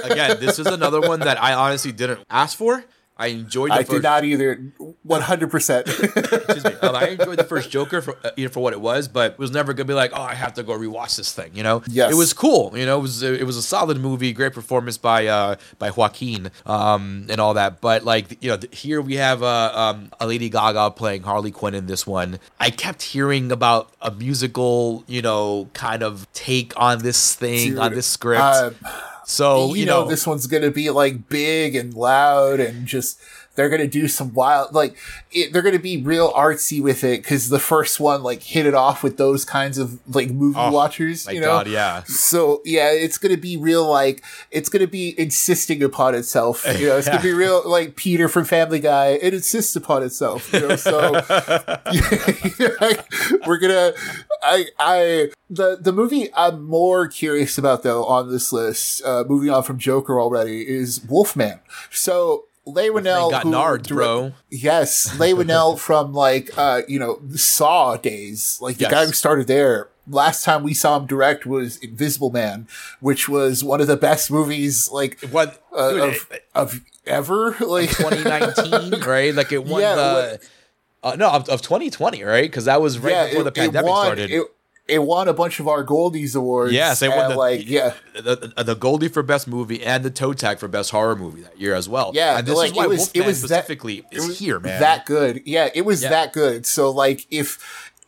Again, this is another one that I honestly didn't ask for. I enjoyed. I did not either. 100%. Excuse me. I enjoyed the first Joker for what it was, but it was never gonna be like, oh, I have to go rewatch this thing. You know, yes. It was cool. You know, it was a solid movie, great performance by Joaquin and all that. But like, you know, here we have a Lady Gaga playing Harley Quinn in this one. I kept hearing about a musical, you know, kind of take on this thing, on this script. So, you know, this one's going to be like big and loud and just, they're going to do some wild, like they're going to be real artsy with it. Cause the first one like hit it off with those kinds of like movie watchers, you know? God, yeah. So yeah, it's going to be real. Like it's going to be insisting upon itself. You know, it's going to be real like Peter from Family Guy. It insists upon itself. You know, so we're going to, the movie I'm more curious about though on this list, moving on from Joker already, is Wolfman. So, Leigh Whannell got nards, bro. Yes, Leigh Whannell from like Saw days, like the guy who started there. Last time we saw him direct was Invisible Man, which was one of the best movies like of ever, like 2019, right? Like it won of 2020, right? Because that was before the pandemic started. It won a bunch of our Goldies awards. Yes, they won the Goldie for best movie and the toe tag for best horror movie that year as well. Yeah, and this like, is why it was specifically that, is here, man. That good. Yeah, it was that good. So like if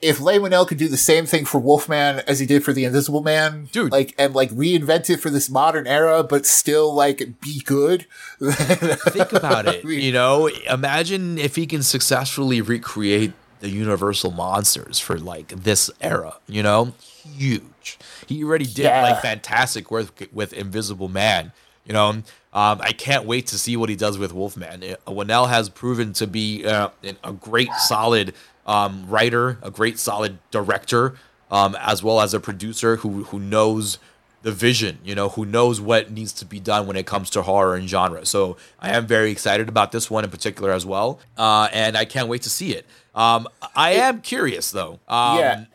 Leigh Whannell could do the same thing for Wolfman as he did for The Invisible Man, dude, like and like reinvent it for this modern era, but still like be good. Think about it. You know, imagine if he can successfully recreate the Universal monsters for like this era, you know, huge. He already did like fantastic work with Invisible Man, you know. I can't wait to see what he does with Wolfman. Whannell has proven to be a great, solid writer, a great, solid director, as well as a producer who knows the vision, you know, who knows what needs to be done when it comes to horror and genre. So I am very excited about this one in particular as well, and I can't wait to see it. I am curious though.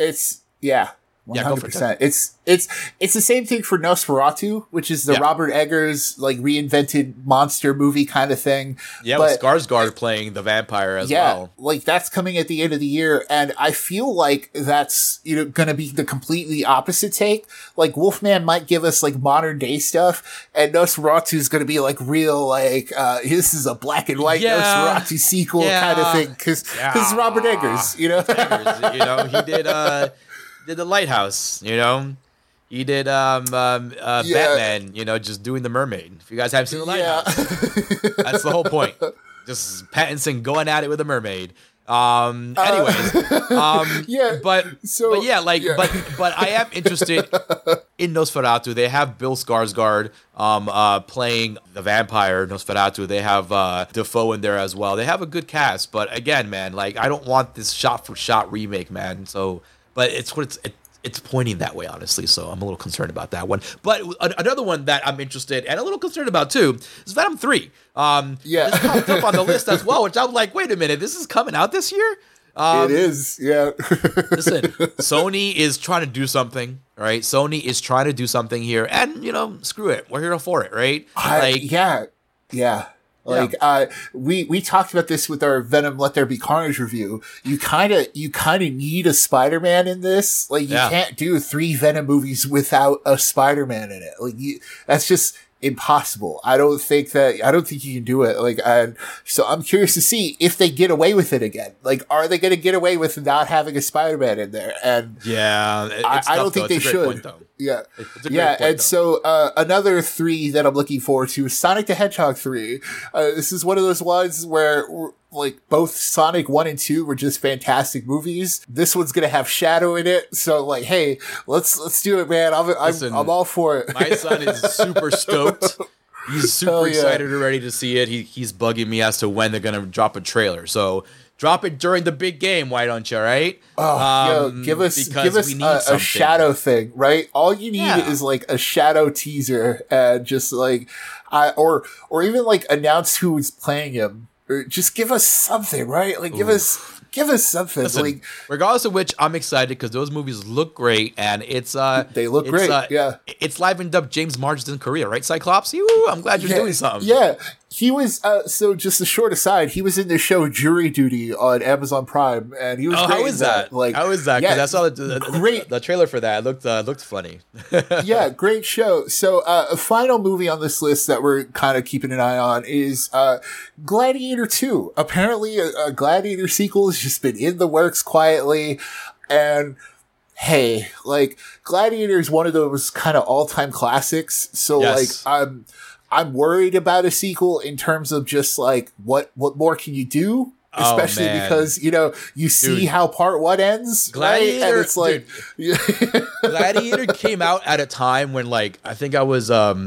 It's 100%. It's the same thing for Nosferatu, which is the Robert Eggers like reinvented monster movie kind of thing. Yeah, but with Skarsgård playing the vampire as well. Like that's coming at the end of the year, and I feel like that's going to be the completely opposite take. Like Wolfman might give us like modern day stuff, and Nosferatu is going to be like real like this is a black and white Nosferatu sequel kind of thing because Robert Eggers, you know, he did. Did The Lighthouse, you know? He did Batman, you know, just doing the mermaid. If you guys haven't seen The Lighthouse, that's the whole point. Just Pattinson going at it with a mermaid. But I am interested in Nosferatu. They have Bill Skarsgård playing the vampire Nosferatu. They have Defoe in there as well. They have a good cast, but again, man, like I don't want this shot for shot remake, man. So but it's pointing that way, honestly, so I'm a little concerned about that one. But another one that I'm interested and a little concerned about, too, is Venom 3. This popped up on the list as well, which I'm like, wait a minute, this is coming out this year? It is, yeah. Listen, Sony is trying to do something, right? Sony is trying to do something here, and, you know, screw it. We're here for it, right? We talked about this with our Venom Let There Be Carnage review. You kind of need a Spider-Man in this. Like you can't do 3 Venom movies without a Spider-Man in it. Like that's just impossible. I don't think you can do it. Like so I'm curious to see if they get away with it again. Like are they going to get away with not having a Spider-Man in there? And I don't think they should. Yeah. So another 3 that I'm looking forward to is Sonic the Hedgehog 3. This is one of those ones where like both Sonic 1 and 2 were just fantastic movies. This one's going to have Shadow in it. So like, hey, let's do it, man. I'm all for it. My son is super stoked. He's super excited already to see it. He's bugging me as to when they're going to drop a trailer. So drop it during the big game, why don't you, right? Oh, give us a Shadow thing, right? All you need is like a Shadow teaser and just like or even like announce who's playing him. Or just give us something, right? Like give us something. Listen, like regardless of which, I'm excited because those movies look great and it's great. It's livened up James Marsden's career, right? Cyclops, I'm glad you're doing something. Yeah. He was, so just a short aside, he was in the show Jury Duty on Amazon Prime, and he was great. How is that? Like, how is that? Because I saw the trailer for that. It looked funny. Yeah, great show. So a final movie on this list that we're kind of keeping an eye on is Gladiator 2. Apparently, a Gladiator sequel has just been in the works quietly, and... hey, like, Gladiator is one of those kind of all-time classics. So, yes. Like, I'm worried about a sequel in terms of just, like, what more can you do? Especially because, you know, you see how part one ends, Gladiator, right? And it's like... Gladiator came out at a time when, like, I think I was... How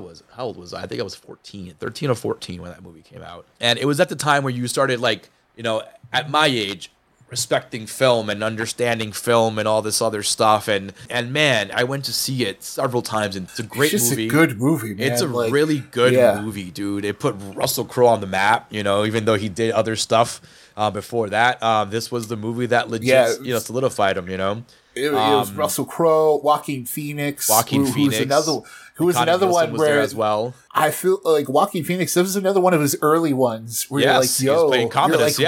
old was I? I think I was 13 or 14 when that movie came out. And it was at the time where you started, like, you know, at my age... respecting film and understanding film and all this other stuff, and man, I went to see it several times, and it's a great movie. It's a good movie, man. It's a really good movie, dude. It put Russell Crowe on the map, you know, even though he did other stuff before that. This was the movie that legit, you know, solidified him, you know. It was Russell Crowe, Joaquin Phoenix. Who was another one where as well. I feel like Joaquin Phoenix, this was another one of his early ones where you're like, yo, playing Commodus,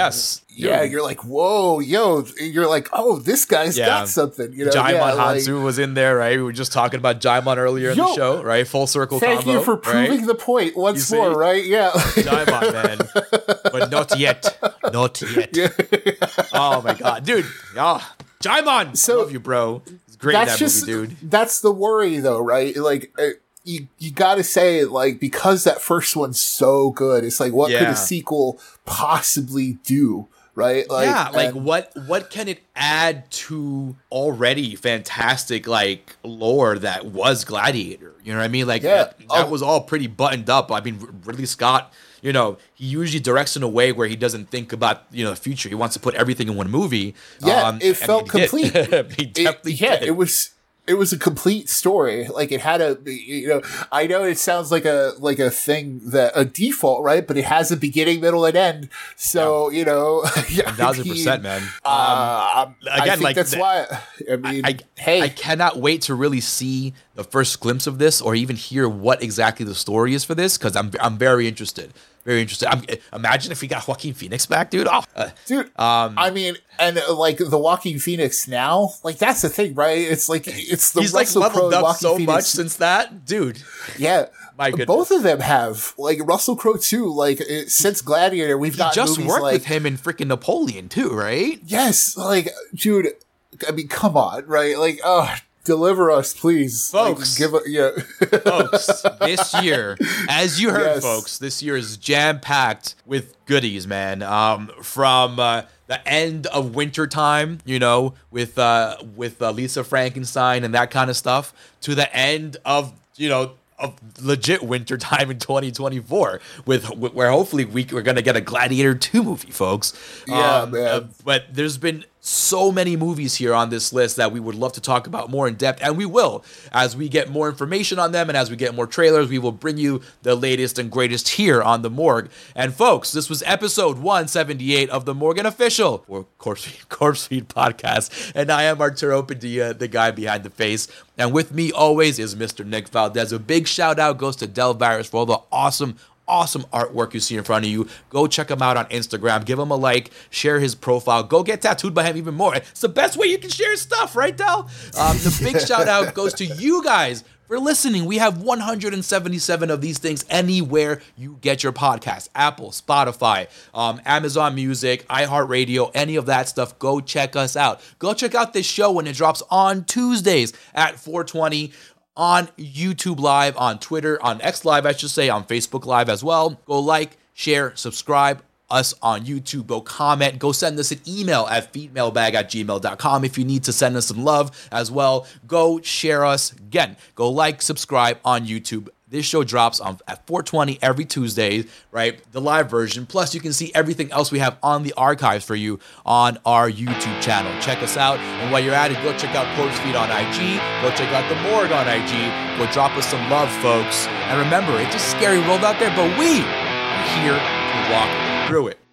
you're like, whoa, yo, you're like, oh, this guy's got something. You know, Jaimon Hansu was in there, right? We were just talking about Jaimon earlier in the show, right? Full circle combo. Thank you for proving the point once more, right? Yeah. Jaimon, man. But not yet. Not yet. Yeah. Oh my God, dude. Oh, Jaimon, I love you, bro. It's great movie, dude. That's the worry, though, right? Like, you gotta say, like, because that first one's so good, it's like, what could a sequel possibly do, right? Like, what can it add to already fantastic, like, lore that was Gladiator? You know what I mean? Like, that was all pretty buttoned up. I mean, Ridley Scott... you know, he usually directs in a way where he doesn't think about, you know, the future. He wants to put everything in one movie. Yeah, it felt complete. He definitely did. It was a complete story. Like, it had a, you know, I know it sounds like a thing, that a default, right? But it has a beginning, middle, and end. So, you know. 1,000%, man. Again, like, that's why, I mean, I cannot wait to really see the first glimpse of this or even hear what exactly the story is for this, because I'm very interested. Very interesting. Imagine if we got Joaquin Phoenix back, dude. Oh, dude. I mean, and like the Joaquin Phoenix now, like that's the thing, right? It's like it's the Russell Crowe. He's like leveled up so much since that, dude. Yeah, my goodness. Both of them have, like, Russell Crowe too. Like since Gladiator, we've got just worked like, with him in freaking Napoleon too, right? Yes, like dude. I mean, come on, right? Like, oh. Deliver us, please, folks. Like, folks. This year, as you heard, folks, this year is jam-packed with goodies, man. From the end of Wintertime, you know, with Lisa Frankenstein and that kind of stuff, to the end of, you know, of legit Wintertime in 2024, with where hopefully we're gonna get a Gladiator 2 movie, folks. Yeah, man. But there's been so many movies here on this list that we would love to talk about more in depth, and we will. As we get more information on them and as we get more trailers, we will bring you the latest and greatest here on The Morgue. And folks, this was episode 178 of The Morgue Official, or Corpse Feed Podcast, and I am Arturo Padilla, the guy behind the face, and with me always is Mr. Nick Valdez. A big shout out goes to Del Virus for all the awesome artwork you see in front of you. Go check him out on Instagram. Give him a like. Share his profile. Go get tattooed by him even more. It's the best way you can share stuff, right, Del? The big shout out goes to you guys for listening. We have 177 of these things anywhere you get your podcast. Apple, Spotify, Amazon Music, iHeartRadio, any of that stuff. Go check us out. Go check out this show when it drops on Tuesdays at 4:20. On YouTube Live, on Twitter, on X Live, I should say, on Facebook Live as well. Go like, share, subscribe us on YouTube. Go comment. Go send us an email at feedmailbag@gmail.com if you need to send us some love as well. Go share us. Again, go like, subscribe on YouTube. This show drops at 4:20 every Tuesday, right? The live version. Plus, you can see everything else we have on the archives for you on our YouTube channel. Check us out. And while you're at it, go check out Corpse Feed on IG. Go check out The Morgue on IG. Go drop us some love, folks. And remember, it's a scary world out there, but we are here to walk through it.